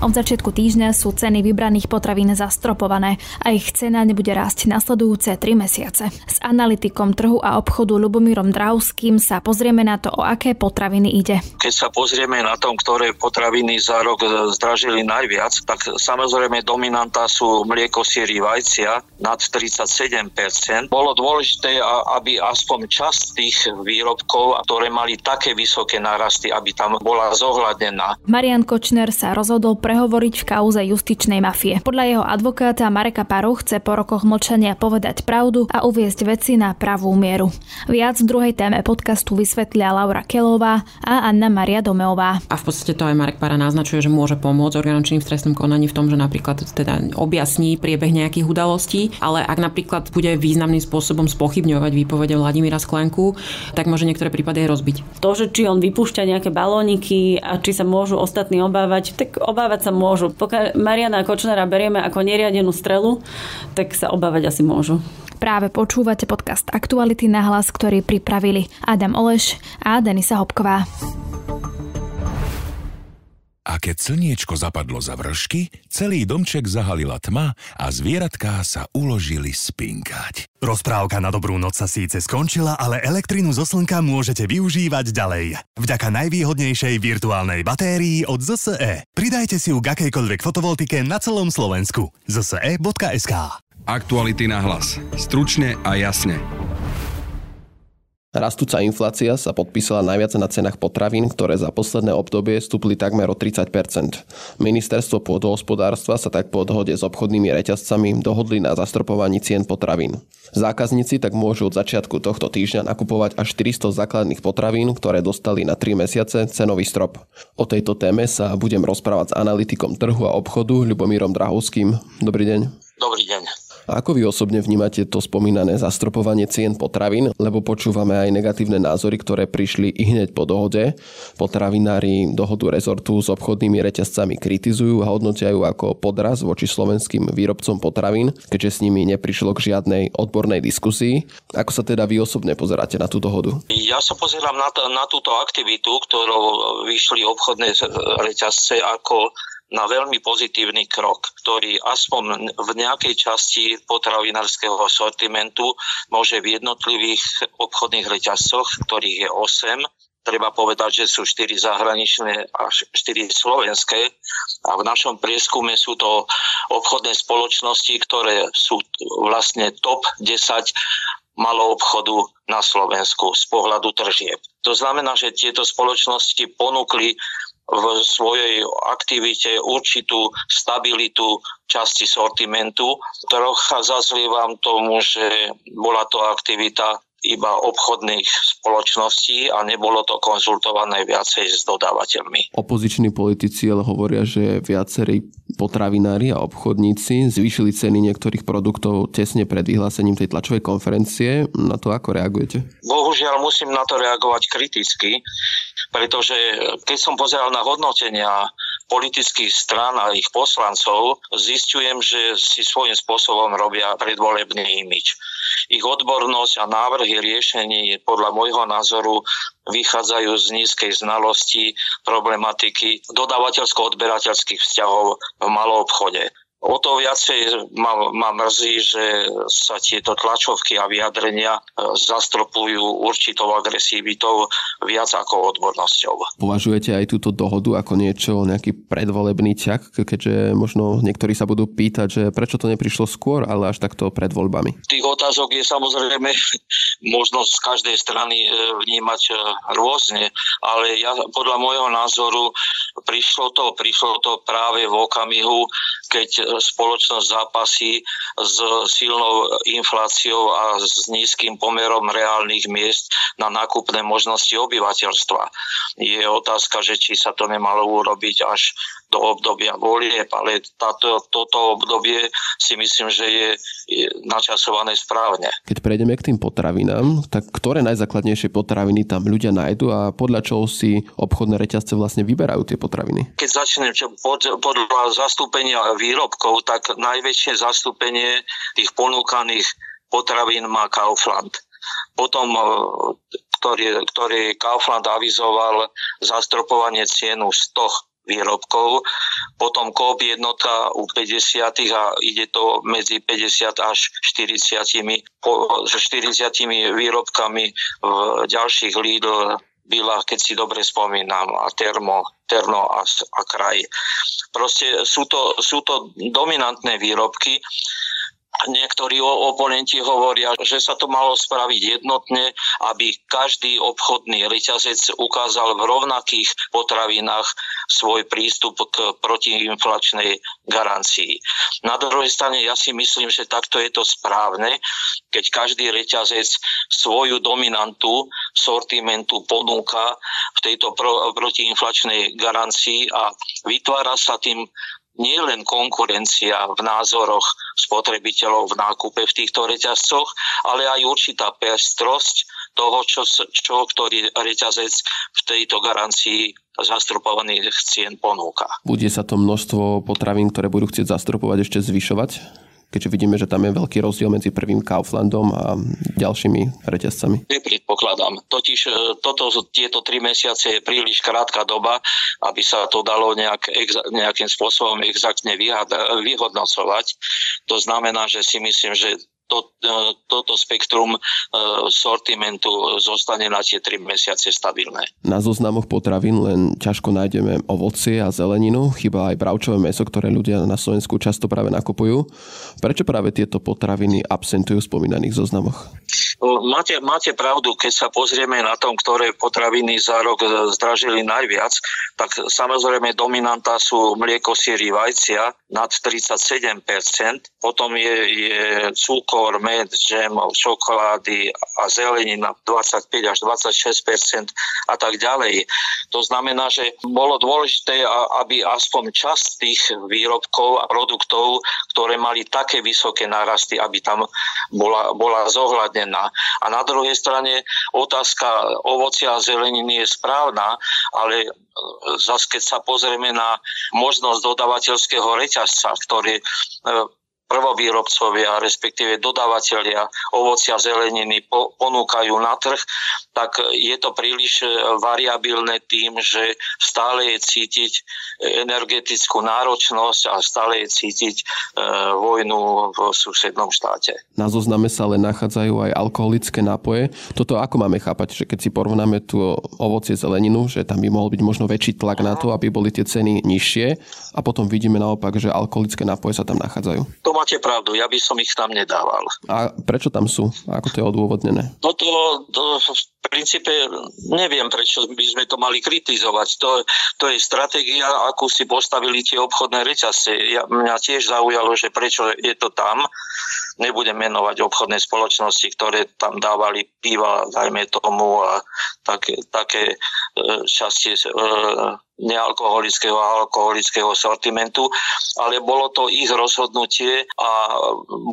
Od začiatku týždňa sú ceny vybraných potravín zastropované a ich cena nebude rásť nasledujúce 3 mesiace. S analytikom trhu a obchodu Ľubomírom Drahovským sa pozrieme na to, o aké potraviny ide. Keď sa pozrieme na to, ktoré potraviny za rok zdražili najviac, tak samozrejme dominanta sú mlieko, syry, vajcia nad 37%. Bolo dôležité, aby aspoň časť tých výrobkov, ktoré mali také vysoké narasty, aby tam bola zohľadnená. Marian Kočner sa rozhodol prehovoriť v kauze justičnej mafie. Podľa jeho advokáta Mareka Paru chce po rokoch mlčania povedať pravdu a uviesť veci na pravú mieru. Viac v druhej téme podcastu vysvetlia Laura Kellöová a Annamária Dömeová. A v podstate to aj Marek Para naznačuje, že môže pomôcť orgánom činným v trestnom konaní v tom, že napríklad teda objasní priebeh nejakých udalostí, ale ak napríklad bude významným spôsobom spochybňovať výpovede Vladimíra Sklenku, tak môže niektoré prípady aj rozbiť. To, že či on vypúšťa nejaké balóniky a či sa môžu ostatní obávať, tak obávať sa môžu. Pokiaľ Mariana Kočnera berieme ako neriadenú strelu, tak sa obávať asi môžu. Práve počúvate podcast Aktuality na hlas, ktorý pripravili Adam Oleš a Denisa Hopková. A keď slniečko zapadlo za vršky, celý domček zahalila tma a zvieratká sa uložili spinkať. Rozprávka na dobrú noc sa síce skončila, ale elektrinu zo slnka môžete využívať ďalej. Vďaka najvýhodnejšej virtuálnej batérii od ZSE. Pridajte si ju k akejkoľvek fotovoltike na celom Slovensku. zse.sk. Aktuality na hlas. Stručne a jasne. Rastúca inflácia sa podpísala najviac na cenách potravín, ktoré za posledné obdobie stúpli takmer o 30%. Ministerstvo pôdohospodárstva sa tak po dohode s obchodnými reťazcami dohodli na zastropovaní cien potravín. Zákazníci tak môžu od začiatku tohto týždňa nakupovať až 400 základných potravín, ktoré dostali na 3 mesiace cenový strop. O tejto téme sa budem rozprávať s analytikom trhu a obchodu Ľubomírom Drahovským. Dobrý deň. Dobrý deň. Ako vy osobne vnímate to spomínané zastropovanie cien potravín, lebo počúvame aj negatívne názory, ktoré prišli ihneď po dohode. Potravinári dohodu rezortu s obchodnými reťazcami kritizujú a hodnotia ju ako podraz voči slovenským výrobcom potravín, keďže s nimi neprišlo k žiadnej odbornej diskusii. Ako sa teda vy osobne pozeráte na tú dohodu? Ja sa pozerám na túto aktivitu, ktorou vyšli obchodné reťazce ako na veľmi pozitívny krok, ktorý aspoň v nejakej časti potravinárskeho sortimentu môže v jednotlivých obchodných reťazcoch, ktorých je 8, treba povedať, že sú 4 zahraničné a 4 slovenské. A v našom prieskume sú to obchodné spoločnosti, ktoré sú vlastne top 10 maloobchodu na Slovensku z pohľadu tržieb. To znamená, že tieto spoločnosti ponúkli v svojej aktivite určitú stabilitu časti sortimentu. Trocha zazlievam tomu, že bola to aktivita iba obchodných spoločností a nebolo to konzultované viacej s dodávateľmi. Opoziční politici ale hovoria, že viacerí potravinári a obchodníci zvýšili ceny niektorých produktov tesne pred vyhlásením tej tlačovej konferencie. Na to ako reagujete? Bohužiaľ musím na to reagovať kriticky, pretože keď som pozeral na hodnotenia politických strán a ich poslancov, zistujem, že si svojím spôsobom robia predvolebný imidž. Ich odbornosť a návrhy riešení podľa môjho názoru vychádzajú z nízkej znalosti problematiky dodávateľsko-odberateľských vzťahov v maloobchode. O to viacej ma mrzí, že sa tieto tlačovky a vyjadrenia zastropujú určitou agresivitou viac ako odbornosťou. Považujete aj túto dohodu ako niečo, nejaký predvolebný ťah, keďže možno niektorí sa budú pýtať, že prečo to neprišlo skôr, ale až takto pred voľbami? Tých otázok je samozrejme možno z každej strany vnímať rôzne, ale podľa môjho názoru prišlo to práve v okamihu, keď spoločnosť zápasí s silnou infláciou a s nízkym pomerom reálnych miest na nákupné možnosti obyvateľstva. Je otázka, že či sa to nemalo urobiť až do obdobia volieb, ale toto obdobie si myslím, že je načasované správne. Keď prejdeme k tým potravinám, tak ktoré najzákladnejšie potraviny tam ľudia nájdu a podľa čoho si obchodné reťazce vlastne vyberajú tie potraviny? Keď začnem podľa zastúpenia výrobkov, tak najväčšie zastúpenie tých ponúkaných potravín má Kaufland. Potom ktorý Kaufland avizoval zastropovanie cien u 100 výrobkov, potom Coop jednota u 50 a ide to medzi 50 až 40 výrobkami v ďalších Lidl, Billa, keď si dobre spomínam, a Terno a Kraj. Proste sú to dominantné výrobky. Niektorí oponenti hovoria, že sa to malo spraviť jednotne, aby každý obchodný reťazec ukázal v rovnakých potravinách svoj prístup k protiinflačnej garancii. Na druhej strane ja si myslím, že takto je to správne, keď každý reťazec svoju dominantu sortimentu ponúka v tejto protiinflačnej garancii a vytvára sa tým nie len konkurencia v názoroch spotrebiteľov v nákupe v týchto reťazcoch, ale aj určitá pestrosť toho, ktorý reťazec v tejto garancii zastropovaných cien ponúka. Bude sa to množstvo potravín, ktoré budú chcieť zastropovať, ešte zvyšovať? Keďže vidíme, že tam je veľký rozdiel medzi prvým Kauflandom a ďalšími reťazcami. Nepredpokladám. Totiž tieto 3 mesiace je príliš krátka doba, aby sa to dalo nejakým spôsobom exaktne vyhodnocovať. To znamená, že si myslím, že toto spektrum sortimentu zostane na tie 3 mesiace stabilné. Na zoznamoch potravín len ťažko nájdeme ovocie a zeleninu, chýba aj bravčové mäso, ktoré ľudia na Slovensku často práve nakupujú. Prečo práve tieto potraviny absentujú v spomínaných zoznamoch? Máte pravdu, keď sa pozrieme na tom, ktoré potraviny za rok zdražili najviac, tak samozrejme dominanta sú mlieko, syry, vajcia nad 37%, potom je cukor, med, džem, čokolády a zelenina 25 až 26% a tak ďalej. To znamená, že bolo dôležité, aby aspoň časť tých výrobkov a produktov, ktoré mali také vysoké narasty, aby tam bola zohľadnená. A na druhej strane otázka ovocia a zeleniny je správna, ale zase keď sa pozrieme na možnosť dodavateľského reťazca, ktorý prvovýrobcovia, respektíve dodávateľia ovocia a zeleniny ponúkajú na trh, tak je to príliš variabilné tým, že stále je cítiť energetickú náročnosť a stále je cítiť vojnu v susednom štáte. Na zozname sa len nachádzajú aj alkoholické nápoje. Toto ako máme chápať, že keď si porovnáme tu ovocie a zeleninu, že tam by mohol byť možno väčší tlak na to, aby boli tie ceny nižšie, a potom vidíme naopak, že alkoholické nápoje sa tam nachádzajú. Máte pravdu, ja by som ich tam nedával. A prečo tam sú? Ako to je odôvodnené? No to v princípe neviem, prečo by sme to mali kritizovať. To je stratégia, akú si postavili tie obchodné reťazce. Mňa tiež zaujalo, že prečo je to tam. Nebudem menovať obchodné spoločnosti, ktoré tam dávali piva, dajme tomu, a také časti nealkoholického a alkoholického sortimentu, ale bolo to ich rozhodnutie a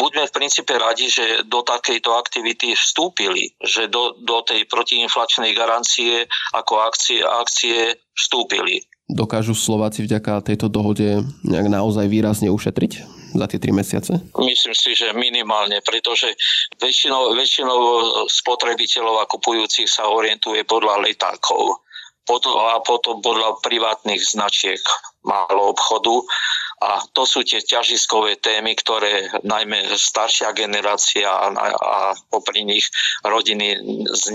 buďme v princípe radi, že do takejto aktivity vstúpili, že do tej protiinflačnej garancie ako akcie vstúpili. Dokážu Slováci vďaka tejto dohode nejak naozaj výrazne ušetriť za tie 3 mesiace? Myslím si, že minimálne, pretože väčšinou spotrebiteľov a kupujúcich sa orientuje podľa letákov a potom podľa privátnych značiek málo obchodu. A to sú tie ťažiskové témy, ktoré najmä staršia generácia a popri nich rodiny s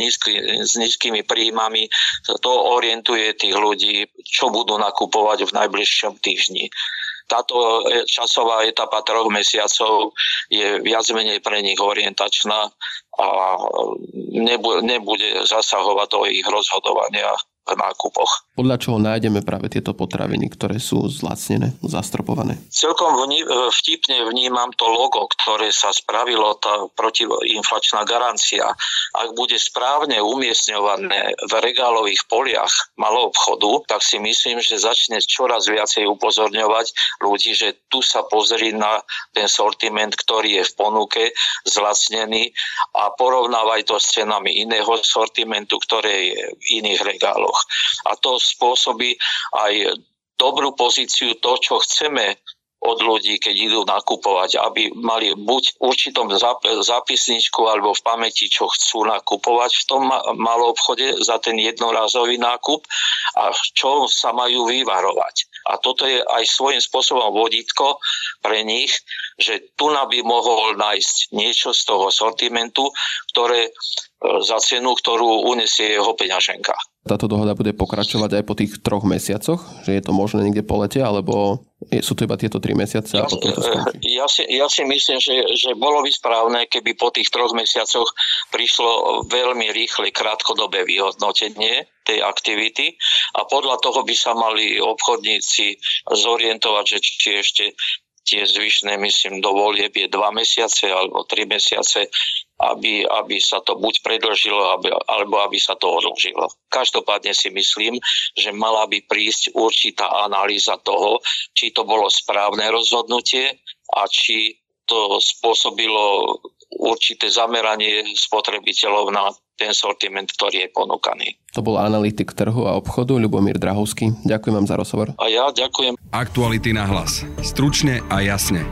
nízkymi príjmami, to orientuje tých ľudí, čo budú nakupovať v najbližšom týždni. Táto časová etapa 3 mesiacov je viac menej pre nich orientačná a nebude zasahovať do ich rozhodovania v nákupoch. Podľa čoho nájdeme práve tieto potraviny, ktoré sú zlacnené, zastropované? Celkom vtipne vnímam to logo, ktoré sa spravilo, tá protiinflačná garancia. Ak bude správne umiestňované v regálových poliach maloobchodu, tak si myslím, že začne čoraz viacej upozorňovať ľudí, že tu sa pozri na ten sortiment, ktorý je v ponuke, zlacnený, a porovnávaj to s cenami iného sortimentu, ktoré je v iných regáloch. A to spôsobí aj dobrú pozíciu to, čo chceme od ľudí, keď idú nakupovať, aby mali buď v určitom zápisničku alebo v pamäti, čo chcú nakupovať v tom malom obchode za ten jednorázový nákup a čo sa majú vyvarovať. A toto je aj svojím spôsobom vodítko pre nich, že tu by mohol nájsť niečo z toho sortimentu, ktoré za cenu, ktorú uniesie jeho peňaženka. Táto dohoda bude pokračovať aj po tých 3 mesiacoch? Že je to možné niekde po lete, alebo sú to iba tieto 3 mesiace a potom to skončí? Ja si myslím, že bolo by správne, keby po tých 3 mesiacoch prišlo veľmi rýchle krátkodobé vyhodnotenie tej aktivity a podľa toho by sa mali obchodníci zorientovať, že či ešte tie zvyšné, myslím, do volieb je 2 mesiace alebo 3 mesiace, aby sa to buď predĺžilo, alebo aby sa to odložilo. Každopádne si myslím, že mala by prísť určitá analýza toho, či to bolo správne rozhodnutie a či to spôsobilo určité zameranie spotrebiteľov na ten sortiment, ktorý je ponúkaný. To bol analytik trhu a obchodu Ľubomír Drahovský. Ďakujem vám za rozhovor. A ja ďakujem. Aktuality na hlas. Stručne a jasne.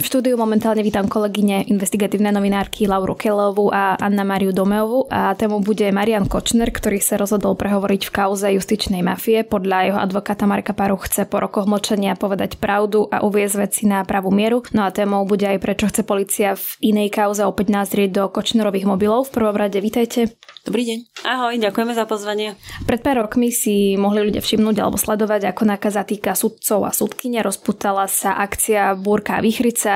V štúdiu momentálne vítam kolegyne investigatívne novinárky Lauru Kellöovú a Annamáriu Dömeovú a tému bude Marian Kočner, ktorý sa rozhodol prehovoriť v kauze justičnej mafie. Podľa jeho advokáta Marka Paru chce po rokoch mlčania povedať pravdu a uviesť veci na pravú mieru. No a témou bude aj prečo chce polícia v inej kauze opäť nazrieť do Kočnerových mobilov. V prvom rade vítajte. Dobrý deň. Ahoj, ďakujeme za pozvanie. Pred pár rokmi si mohli ľudia všimnúť alebo sledovať, ako náka zatýka sudcov a sudkyne. Rozputala sa akcia Búrka a Víchrica.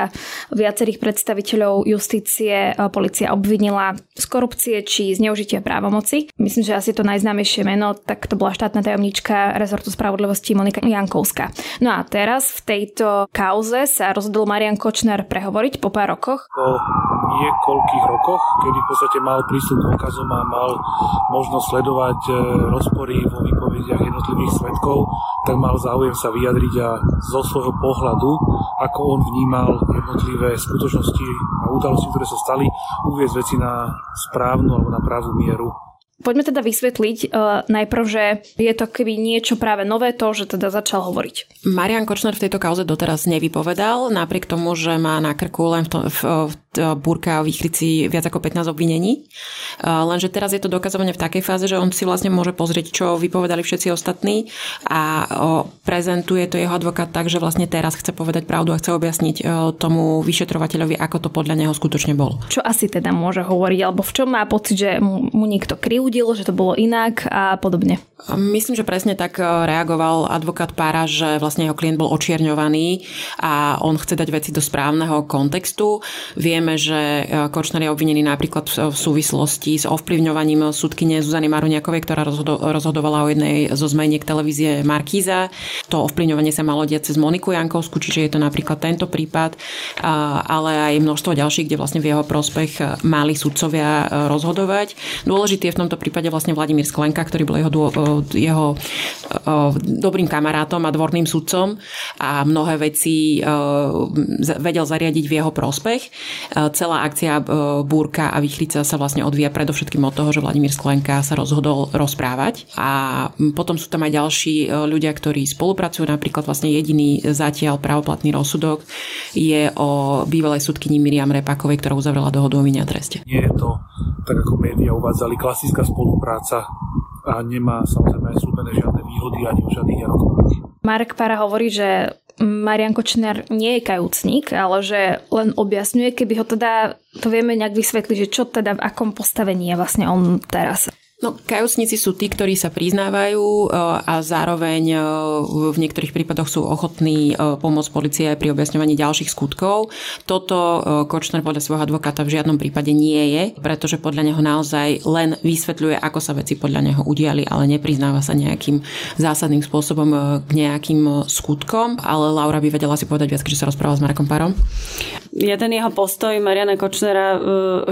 Viacerých predstaviteľov justície polícia obvinila z korupcie či zneužitia právomoci. Myslím, že asi to najznámejšie meno, tak to bola štátna tajomníčka rezortu spravodlivosti Monika Jankovská. No a teraz v tejto kauze sa rozhodol Marian Kočner prehovoriť po pár rokoch. Po niekoľkých rokoch, kedy v podstate mal prístup k dôkazom a mal možnosť sledovať rozpory vo výpovediach jednotlivých svedkov, tak mal záujem sa vyjadriť a zo svojho pohľadu, ako on vnímal jednotlivé skutočnosti a udalosti, ktoré sa stali, uviesť veci na správnu alebo na pravú mieru. Poďme teda vysvetliť najprv, že je to keby niečo práve nové to, že teda začal hovoriť. Marian Kočner v tejto kauze doteraz nevypovedal, napriek tomu, že má na krku len v Búrka a Víchrici viac ako 15 obvinení. Lenže teraz je to dokazovanie v takej fáze, že on si vlastne môže pozrieť, čo vypovedali všetci ostatní a prezentuje to jeho advokát tak, že vlastne teraz chce povedať pravdu a chce objasniť tomu vyšetrovateľovi, ako to podľa neho skutočne bolo. Čo asi teda môže hovoriť, alebo v čom má pocit, že mu niekto kryl, že to bolo inak a podobne. Myslím, že presne tak reagoval advokát Para, že vlastne jeho klient bol očierňovaný a on chce dať veci do správneho kontextu. Vieme, že Kočner je obvinený napríklad v súvislosti s ovplyvňovaním sudkyne Zuzany Maruniakovej, ktorá rozhodovala o jednej zo zmeniek televízie Markíza. To ovplyvňovanie sa malo diať cez Moniku Jankovskú, čiže je to napríklad tento prípad, ale aj množstvo ďalších, kde vlastne v jeho prospech mali sudcovia rozhodovať. Dôležitý je v tomto prípade vlastne Vladimír Sklenka, ktorý bol jeho dobrým kamarátom a dvorným sudcom a mnohé veci vedel zariadiť v jeho prospech. Celá akcia Búrka a Víchrica sa vlastne odvíja predovšetkým od toho, že Vladimír Sklenka sa rozhodol rozprávať a potom sú tam aj ďalší ľudia, ktorí spolupracujú, napríklad vlastne jediný zatiaľ právoplatný rozsudok je o bývalej sudkyni Miriam Repákovej, ktorá uzavrela dohodu o vine a treste. Nie je to, tak ako médiá uvádzali, klasická spolupráca a nemá samozrejme slúbené žiadne výhody ani o žiadnych nárokov. Marek Para hovorí, že Marian Kočner nie je kajúcnik, ale že len objasňuje, keby ho teda, to vieme nejak vysvetliť, že čo teda v akom postavení je vlastne on teraz. No, kajúcnici sú tí, ktorí sa priznávajú a zároveň v niektorých prípadoch sú ochotní pomôcť polícii aj pri objasňovaní ďalších skutkov. Toto Kočner podľa svojho advokáta v žiadnom prípade nie je, pretože podľa neho naozaj len vysvetľuje, ako sa veci podľa neho udiali, ale nepriznáva sa nejakým zásadným spôsobom k nejakým skutkom. Ale Laura by vedela si povedať viac, keďže sa rozprávala s Marekom Parom. ja ten jeho postoj Mariana Kočnera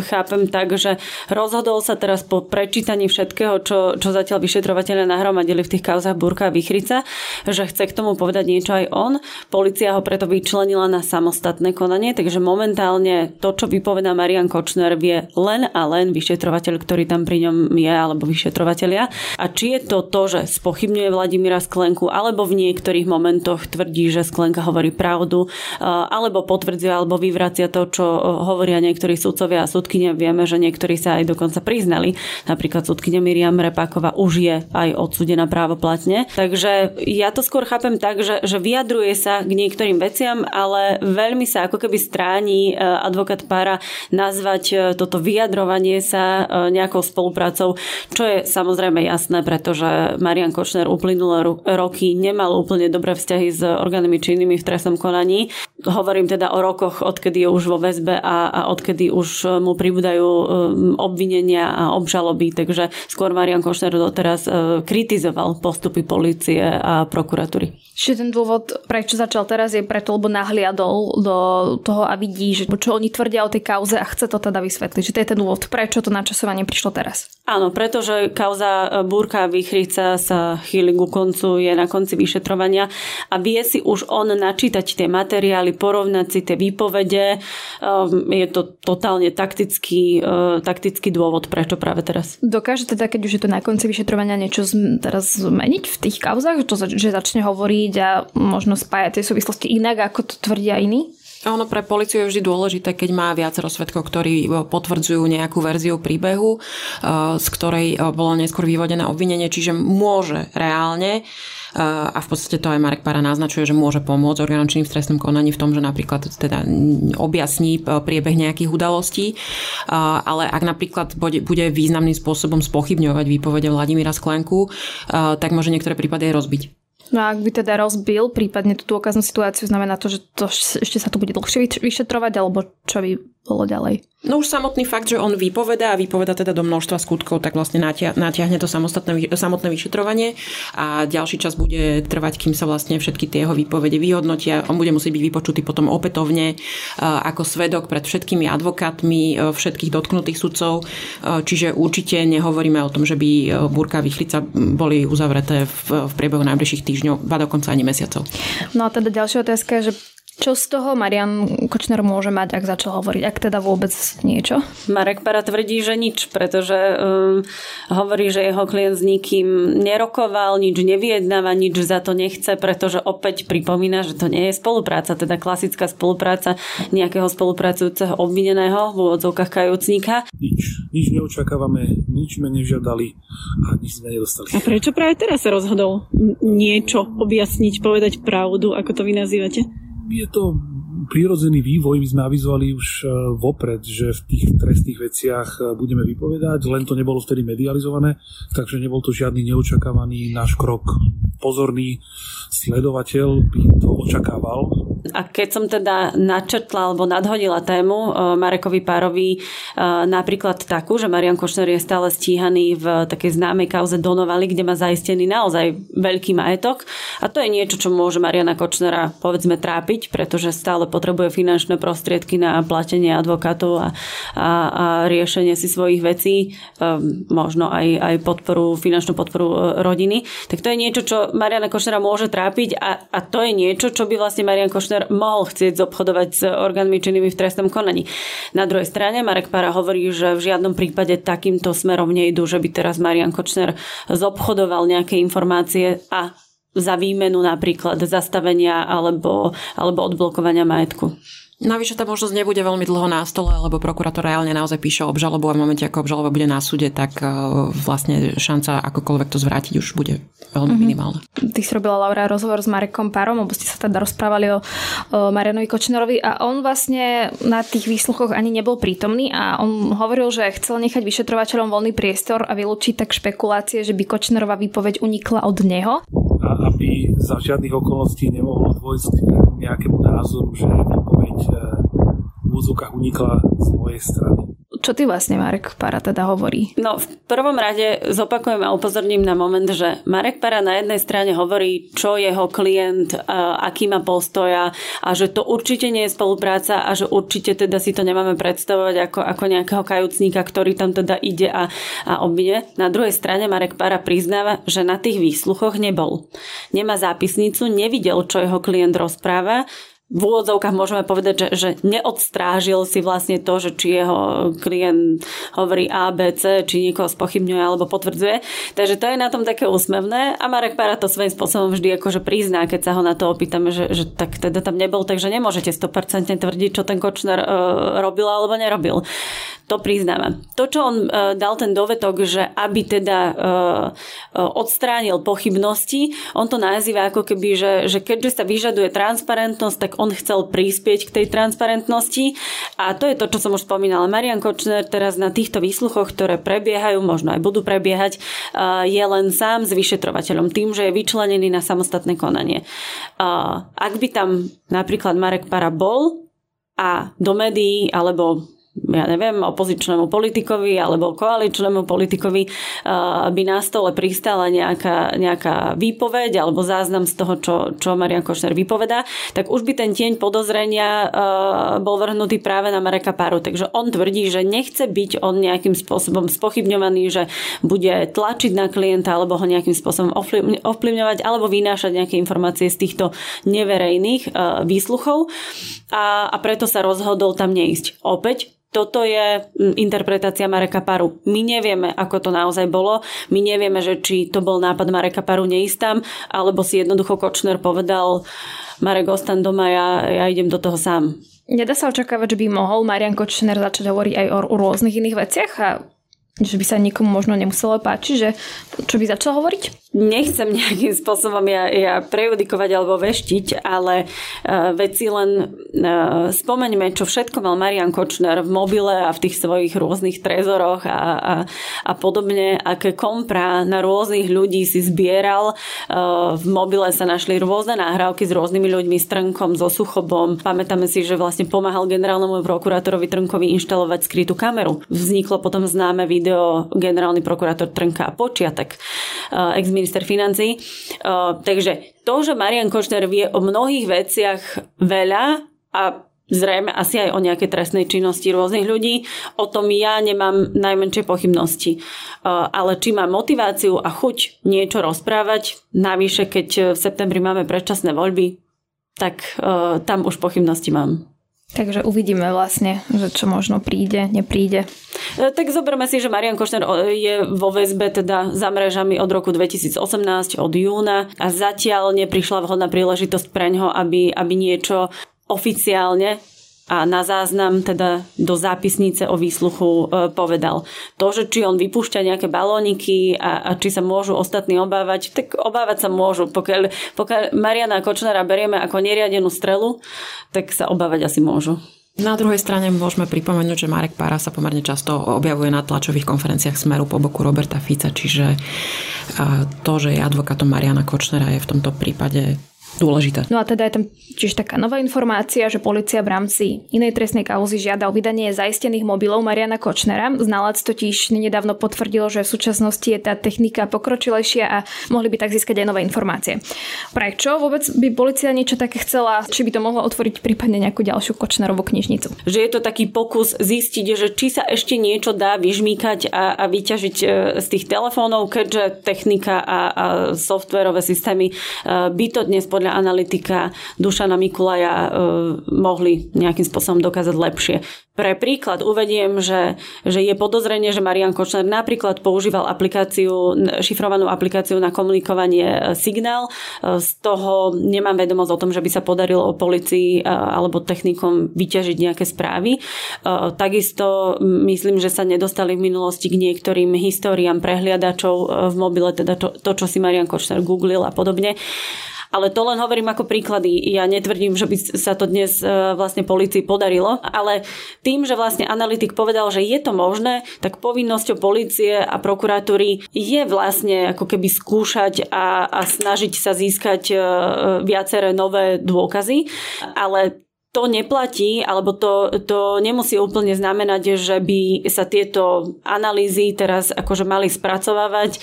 chápem tak, že rozhodol sa teraz po prečítaní všetkého, čo zatiaľ vyšetrovateľe nahromadili v tých kauzách Búrka a Víchrica, že chce k tomu povedať niečo aj on. Polícia ho preto vyčlenila na samostatné konanie, takže momentálne to, čo vypovedá Marian Kočner, vie len a len vyšetrovateľ, ktorý tam pri ňom je, alebo vyšetrovateľia. A či je to, že spochybňuje Vladimíra Sklenku, alebo v niektorých momentoch tvrdí, že Sklenka hovorí pravdu, alebo potvrdzuje, alebo vyvracia to, čo hovoria niektorí sudcovia a sudkyne. Vieme, že niektorí sa aj dokonca priznali. Napríklad sudkyňa Miriam Repáková už je aj odsúdená právoplatne. Takže ja to skôr chápem tak, že vyjadruje sa k niektorým veciam, ale veľmi sa ako keby stráni advokát Para nazvať toto vyjadrovanie sa nejakou spoluprácou, čo je samozrejme jasné, pretože Marian Kočner uplynulé roky nemal úplne dobré vzťahy s orgánmi činnými v trestnom konaní. Hovorím teda o rokoch, odkedy je už vo väzbe a odkedy už mu pribúdajú obvinenia a obžaloby, takže skôr Marian Kočner doteraz kritizoval postupy polície a prokuratúry. Čiže ten dôvod, prečo začal teraz, je preto, lebo nahliadol do toho a vidí, že čo oni tvrdia o tej kauze a chce to teda vysvetliť. Že to je ten dôvod, prečo to načasovanie prišlo teraz. Áno, pretože kauza Búrka a Víchrica sa chýli ku koncu, je na konci vyšetrovania a vie si už on načítať tie materiály, porovnať si tie výpovede. Je to totálne taktický dôvod, prečo práve teraz. Dokáže teda, keď už je to na konci vyšetrovania, niečo teraz zmeniť v tých kauzách? Že začne hovoriť a možno spájať tie súvislosti inak, ako to tvrdia iní? Ono pre políciu je vždy dôležité, keď má viacero svedkov, ktorí potvrdzujú nejakú verziu príbehu, z ktorej bolo neskôr vyvodené obvinenie, čiže môže reálne, a v podstate to aj Marek Para naznačuje, že môže pomôcť orgánom činným v trestnom konaní v tom, že napríklad teda objasní priebeh nejakých udalostí, ale ak napríklad bude významným spôsobom spochybňovať výpovede Vladimíra Sklenku, tak môže niektoré prípady aj rozbiť. No a ak by teda rozbil prípadne tú dôkaznú situáciu, znamená to, že to ešte sa to bude dlhšie vyšetrovať, alebo čo by bolo ďalej? No už samotný fakt, že on vypoveda teda do množstva skutkov, tak vlastne natiahne to samotné vyšetrovanie a ďalší čas bude trvať, kým sa vlastne všetky tie jeho výpovede vyhodnotia. On bude musieť byť vypočutý potom opätovne ako svedok pred všetkými advokátmi všetkých dotknutých sudcov. Čiže určite nehovoríme o tom, že by Búrka a Víchrica boli uzavreté v priebehu najbližších týždňov, ba dokonca ani mesiacov. No a teda ďalšia otázka je, že čo z toho Marian Kočner môže mať, ak začal hovoriť? Ak teda vôbec niečo? Marek Para tvrdí, že nič, pretože hovorí, že jeho klient s nikým nerokoval, nič nevyjednáva, nič za to nechce, pretože opäť pripomína, že to nie je spolupráca, teda klasická spolupráca nejakého spolupracujúceho obvineného v úvodzovkách kajúcníka. Nič neočakávame, nič sme nežiadali a nič sme nedostali. A prečo práve teraz sa rozhodol niečo objasniť, povedať pravdu, ako to vy nazývate? Je to prírodzený vývoj, my sme avizovali už vopred, že v tých trestných veciach budeme vypovedať, len to nebolo vtedy medializované, takže nebol to žiadny neočakávaný náš krok. Pozorný sledovateľ by to očakával. A keď som teda načrtla alebo nadhodila tému Marekovi Párovi napríklad takú, že Marian Kočner je stále stíhaný v takej známej kauze Donovaly, kde má zaistený naozaj veľký majetok a to je niečo, čo môže Mariana Kočnera povedzme trápiť, pretože stále potrebuje finančné prostriedky na platenie advokátov a riešenie si svojich vecí, možno aj podporu, finančnú podporu rodiny. Tak to je niečo, čo Mariana Kočnera môže trápiť a to je niečo, čo by vlastne Marian Kočner mohol chcieť zobchodovať s orgánmi činnými v trestnom konaní. Na druhej strane Marek Para hovorí, že v žiadnom prípade takýmto smerom nejdu, že by teraz Marian Kočner zobchodoval nejaké informácie a za výmenu napríklad zastavenia alebo odblokovania majetku. Navyše tá možnosť nebude veľmi dlho na stole, lebo prokurátor reálne naozaj píše obžalobu a v momente, ako obžaloba bude na súde, tak vlastne šanca akokoľvek to zvrátiť už bude veľmi minimálna. Ty si robila, Laura, rozhovor s Marekom Parom, lebo ste sa teda rozprávali o Marianovi Kočnerovi a on vlastne na tých výsluchoch ani nebol prítomný a on hovoril, že chcel nechať vyšetrovateľom voľný priestor a vylúčiť tak špekulácie, že by Kočnerová výpoveď unikla od neho. A aby za žiadnych okolností nemohlo dôjsť nejakému názoru, že výpoveď v úzokách unikla z mojej strany. Čo ty vlastne, Marek Para, teda hovorí? No, v prvom rade zopakujem a upozorním na moment, že Marek Para na jednej strane hovorí, čo jeho klient, aký má postoja a že to určite nie je spolupráca a že určite teda si to nemáme predstavovať ako nejakého kajúcníka, ktorý tam teda ide a obvine. Na druhej strane Marek Para priznáva, že na tých výsluchoch nebol. Nemá zápisnicu, nevidel, čo jeho klient rozpráva. V úvodzovkách môžeme povedať, že neodstrážil si vlastne to, že či jeho klient hovorí A, B, C, či niekoho spochybňuje alebo potvrdzuje. Takže to je na tom také úsmevné a Marek Para to svojím spôsobom vždy akože prizná, keď sa ho na to opýtame, že tak teda tam nebol, takže nemôžete 100% tvrdiť, čo ten Kočner robil alebo nerobil. To priznávam. To, čo on dal ten dovetok, že aby teda odstránil pochybnosti, on to nazýva ako keby, že keďže sa vyžaduje transparentnosť, tak on chcel prispieť k tej transparentnosti a to je to, čo som už spomínala. Marian Kočner teraz na týchto výsluchoch, ktoré prebiehajú, možno aj budú prebiehať, je len sám s vyšetrovateľom, tým, že je vyčlenený na samostatné konanie. Ak by tam napríklad Marek Para bol a do médií alebo ja neviem, opozičnému politikovi alebo koaličnému politikovi by na stole pristála nejaká výpoveď alebo záznam z toho, čo Marian Kočner vypovedá, tak už by ten tieň podozrenia bol vrhnutý práve na Mareka Paru. Takže on tvrdí, že nechce byť on nejakým spôsobom spochybňovaný, že bude tlačiť na klienta alebo ho nejakým spôsobom ovplyvňovať alebo vynášať nejaké informácie z týchto neverejných výsluchov a preto sa rozhodol tam neísť. Opäť toto je interpretácia Mareka Paru. My nevieme, ako to naozaj bolo. My nevieme, že či to bol nápad Mareka Paru neistám, alebo si jednoducho Kočner povedal Marek, ostan doma, ja idem do toho sám. Nedá sa očakávať, že by mohol Marian Kočner začať hovoriť aj o rôznych iných veciach a že by sa nikomu možno nemuselo páčiť, že čo by začal hovoriť? Nechcem nejakým spôsobom ja prejudikovať alebo veštiť, ale veci len spomeňme, čo všetko mal Marian Kočner v mobile a v tých svojich rôznych trezoroch a podobne, aké komprá na rôznych ľudí si zbieral. V mobile sa našli rôzne nahrávky s rôznymi ľuďmi, s Trnkom, so Suchobom. Pamätáme si, že vlastne pomáhal generálnemu prokurátorovi Trnkovi inštalovať skrytú kameru. Vzniklo potom známe video generálny prokurátor Trnka a Počiatek, ex-minister financií. Takže to, že Marian Kočner vie o mnohých veciach veľa a zrejme asi aj o nejakej trestnej činnosti rôznych ľudí, o tom ja nemám najmenšie pochybnosti. Ale či má motiváciu a chuť niečo rozprávať, navyše keď v septembri máme predčasné voľby, tak tam už pochybnosti mám. Takže uvidíme vlastne, že čo možno príde, nepríde. Tak zoberme si, že Marian Kočner je vo väzbe teda za mrežami od roku 2018, od júna a zatiaľ neprišla vhodná príležitosť preňho, aby niečo oficiálne a na záznam teda do zápisnice o výsluchu povedal. To, že či on vypúšťa nejaké balóniky a či sa môžu ostatní obávať, tak obávať sa môžu. Pokiaľ Mariana Kočnera berieme ako neriadenú strelu, tak sa obávať asi môžu. Na druhej strane môžeme pripomenúť, že Marek Para sa pomerne často objavuje na tlačových konferenciách Smeru po boku Roberta Fica, čiže to, že je advokátom Mariana Kočnera, je v tomto prípade dôležité. No a teda je tam tiež taká nová informácia, že polícia v rámci inej trestnej kauzy žiada o vydanie zaistených mobilov Mariana Kočnera. Znalec totiž nedávno potvrdil, že v súčasnosti je tá technika pokročilejšia a mohli by tak získať aj nové informácie. Prečo vôbec by polícia niečo také chcela? Či by to mohlo otvoriť prípadne nejakú ďalšiu Kočnerovú knižnicu? Že je to taký pokus zistiť, že či sa ešte niečo dá vyžmýkať a vyťažiť z tých telefónov, keďže technika a softverové systémy by to dnes podľa analytika Dušana Mikulaja mohli nejakým spôsobom dokázať lepšie. Pre príklad uvediem, že je podozrenie, že Marian Kočner napríklad používal šifrovanú aplikáciu na komunikovanie Signál. Z toho nemám vedomosť o tom, že by sa podarilo polícii alebo technikom vyťažiť nejaké správy. Takisto myslím, že sa nedostali v minulosti k niektorým históriám prehliadačov v mobile, teda to, čo si Marian Kočner googlil a podobne. Ale to len hovorím ako príklady. Ja netvrdím, že by sa to dnes vlastne polícii podarilo, ale tým, že vlastne analytik povedal, že je to možné, tak povinnosťou polície a prokuratúry je vlastne ako keby skúšať a snažiť sa získať viaceré nové dôkazy, ale to neplatí, alebo to nemusí úplne znamenať, že by sa tieto analýzy teraz akože mali spracovávať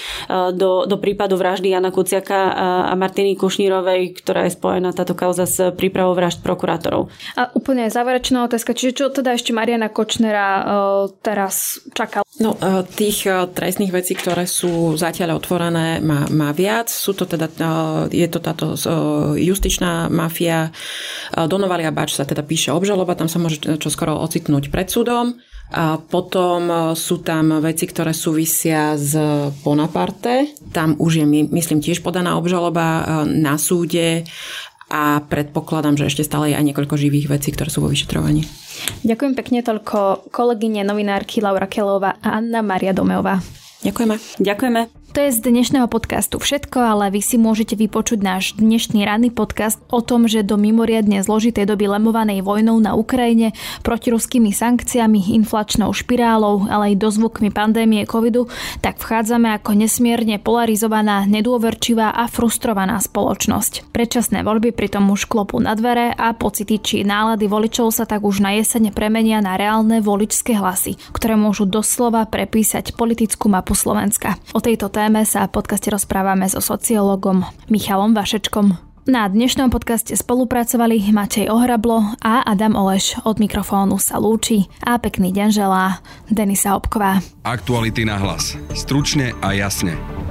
do prípadu vraždy Jana Kuciaka a Martiny Kušnírovej, ktorá je spojená táto kauza s prípravou vražd prokurátorov. A úplne záverečná otázka, čiže čo teda ešte Mariana Kočnera teraz čaká? No, tých trestných vecí, ktoré sú zatiaľ otvorené, má viac. Sú to teda, je to táto justičná mafia, Donovaly a Bač sa teda píše obžaloba, tam sa môže čoskoro ocitnúť pred súdom. A potom sú tam veci, ktoré súvisia s Bonaparte. Tam už je, myslím, tiež podaná obžaloba na súde a predpokladám, že ešte stále je aj niekoľko živých vecí, ktoré sú vo vyšetrovaní. Ďakujem pekne, toľko kolegyne novinárky Laura Kellöová a Annamária Dömeová. Ďakujeme. Ďakujeme. To je z dnešného podcastu všetko, ale vy si môžete vypočuť náš dnešný ranný podcast o tom, že do mimoriadne zložitej doby lemovanej vojnou na Ukrajine, protiruskými sankciami, inflačnou špirálou, ale aj dozvukmi pandémie covidu, tak vchádzame ako nesmierne polarizovaná, nedôverčivá a frustrovaná spoločnosť. Predčasné voľby pritom už klopú na dvere a pocity či nálady voličov sa tak už na jeseň premenia na reálne voličské hlasy, ktoré môžu doslova prepísať politickú mapu Slovenska. O tejto téme sa v podcaste rozprávame so sociológom Michalom Vašečkom. Na dnešnom podcaste spolupracovali Matej Ohrablo a Adam Oleš. Od mikrofónu sa lúči a pekný deň želá Denisa Hopková. Aktuality na hlas. Stručne a jasne.